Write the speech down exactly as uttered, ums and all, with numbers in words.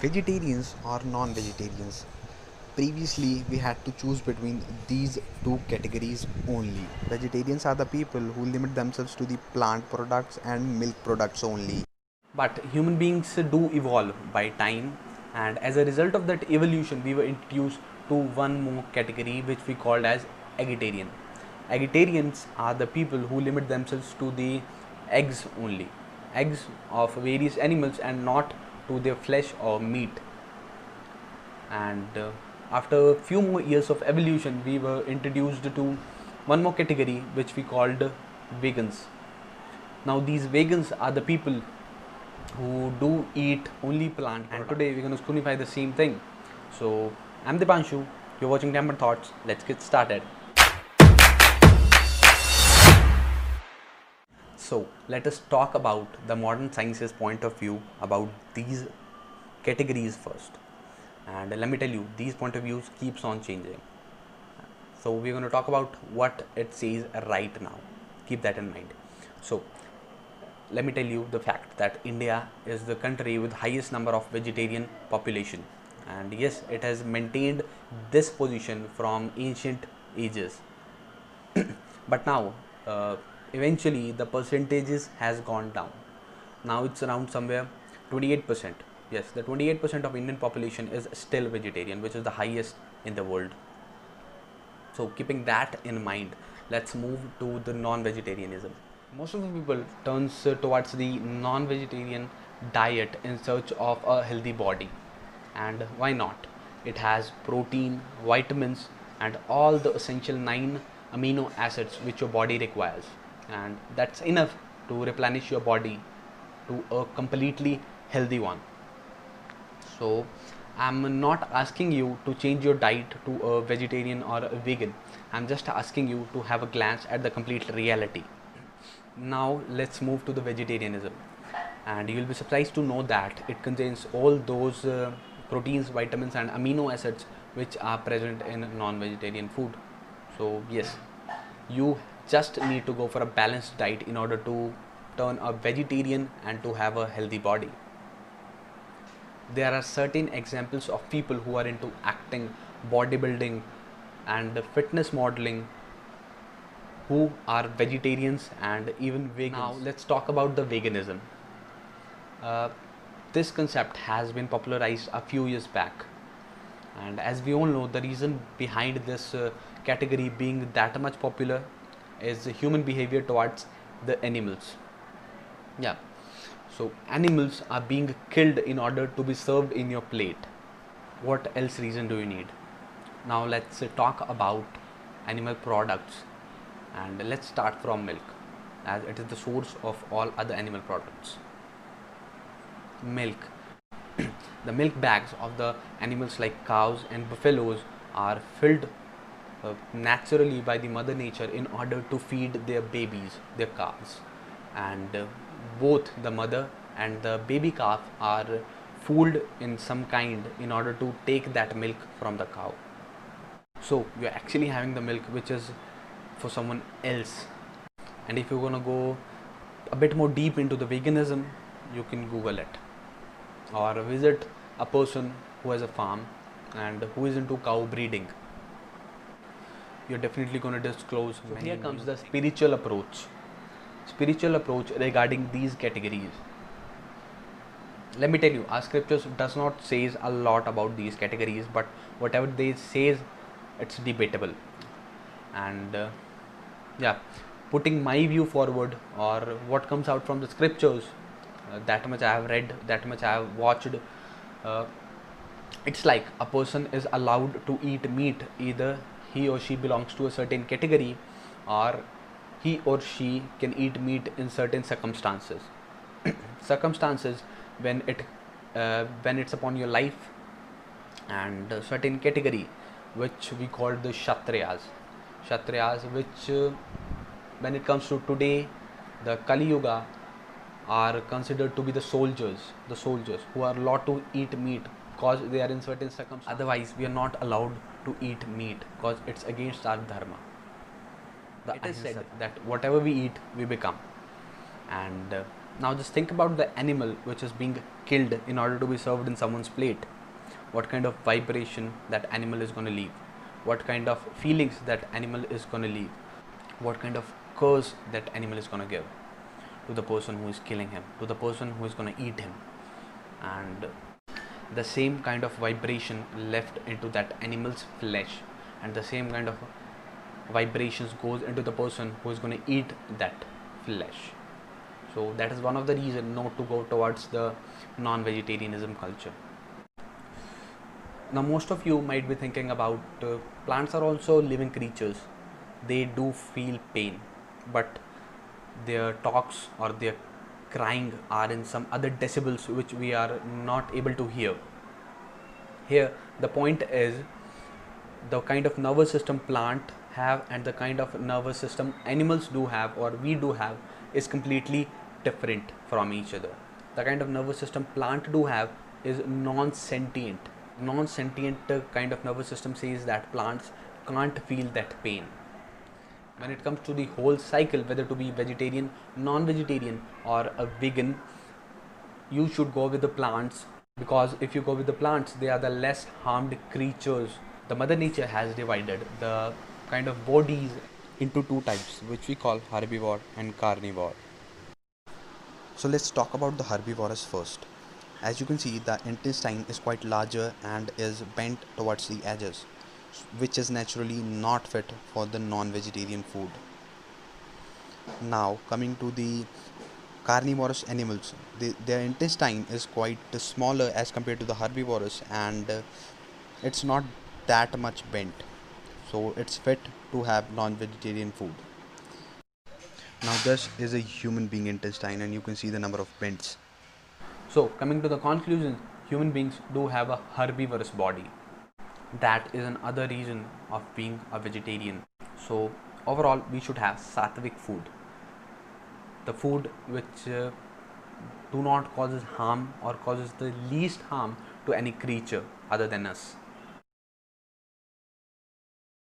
vegetarians or non-vegetarians. Previously we had to choose between these two categories only. Vegetarians are the people who limit themselves to the plant products and milk products only. But human beings do evolve by time, and as a result of that evolution we were introduced to one more category which we called as vegetarian. Vegetarians are the people who limit themselves to the eggs only, eggs of various animals and not to their flesh or meat. And uh, after a few more years of evolution we were introduced to one more category which we called vegans. Now these vegans are the people who do eat only plant products. And today we are going to spoonify the same thing. So I am Debanshu, you are watching Temper Thoughts, let's get started. So let us talk about the modern science's point of view about these categories first. And let me tell you, these point of views keeps on changing. So we're going to talk about what it says right now. Keep that in mind. So let me tell you the fact that India is the country with highest number of vegetarian population. And yes, it has maintained this position from ancient ages. But now, uh, eventually the percentages has gone down. Now it's around somewhere twenty-eight percent. Yes, the twenty-eight percent of Indian population is still vegetarian, which is the highest in the world. So keeping that in mind, let's move to the non-vegetarianism. Most of the people turns towards the non-vegetarian diet in search of a healthy body. And why not? It has protein, vitamins and all the essential nine amino acids which your body requires. And that's enough to replenish your body to a completely healthy one. So I'm not asking you to change your diet to a vegetarian or a vegan. I'm just asking you to have a glance at the complete reality. Now let's move to the vegetarianism. And you'll be surprised to know that it contains all those uh, proteins, vitamins and amino acids which are present in non-vegetarian food. So yes, you just need to go for a balanced diet in order to turn a vegetarian and to have a healthy body. There are certain examples of people who are into acting, bodybuilding and fitness modeling who are vegetarians and even vegans. Now let's talk about the veganism. Uh, this concept has been popularized a few years back, and as we all know, the reason behind this uh, category being that much popular is the human behavior towards the animals. Yeah. So animals are being killed in order to be served in your plate. What else reason do you need? Now let's talk about animal products, and let's start from milk as it is the source of all other animal products. Milk. The milk bags of the animals like cows and buffaloes are filled uh, naturally by the mother nature in order to feed their babies, their calves. And uh, both the mother and the baby calf are fooled in some kind in order to take that milk from the cow. So you're actually having the milk which is for someone else. And if you're gonna go a bit more deep into the veganism, you can Google it or visit a person who has a farm and who is into cow breeding. You're definitely gonna disclose. So here comes the spiritual approach. Spiritual approach regarding these categories. Let me tell you, our scriptures does not says a lot about these categories, but whatever they says, it's debatable. And uh, yeah, putting my view forward or what comes out from the scriptures, uh, that much I have read, that much I have watched. Uh, it's like a person is allowed to eat meat, either he or she belongs to a certain category or he or she can eat meat in certain circumstances. Circumstances when it uh, when it's upon your life, and a certain category which we call the Kshatriyas. Kshatriyas which uh, when it comes to today, the Kali Yuga, are considered to be the soldiers, the soldiers who are allowed to eat meat because they are in certain circumstances. Otherwise we are not allowed to eat meat because it's against our dharma. It is said that whatever we eat, we become. And uh, Now just think about the animal which is being killed in order to be served in someone's plate. What kind of vibration that animal is going to leave, what kind of feelings that animal is going to leave, what kind of curse that animal is going to give to the person who is killing him, to the person who is going to eat him. And the same kind of vibration left into that animal's flesh, and the same kind of vibrations goes into the person who is going to eat that flesh. So that is one of the reasons not to go towards the non-vegetarianism culture. Now most of you might be thinking about uh, plants are also living creatures. They do feel pain, but their talks or their crying are in some other decibels which we are not able to hear. Here the point is the kind of nervous system plant have and the kind of nervous system animals do have or we do have is completely different from each other. The kind of nervous system plant do have is non-sentient. Non-sentient kind of nervous system says that plants can't feel that pain. When it comes to the whole cycle, whether to be vegetarian, non-vegetarian or a vegan, you should go with the plants, because if you go with the plants, they are the less harmed creatures. The Mother Nature has divided the kind of bodies into two types, which we call herbivore and carnivore. So let's talk about the herbivorous first. As you can see, the intestine is quite larger and is bent towards the edges, which is naturally not fit for the non-vegetarian food. Now coming to the carnivorous animals, they, their intestine is quite smaller as compared to the herbivorous, and uh, it's not that much bent, so it's fit to have non-vegetarian food. Now this is a human being intestine, and you can see the number of bends. So coming to the conclusion, human beings do have a herbivorous body. That is another reason of being a vegetarian. So overall we should have sattvic food, the food which uh, do not causes harm or causes the least harm to any creature other than us.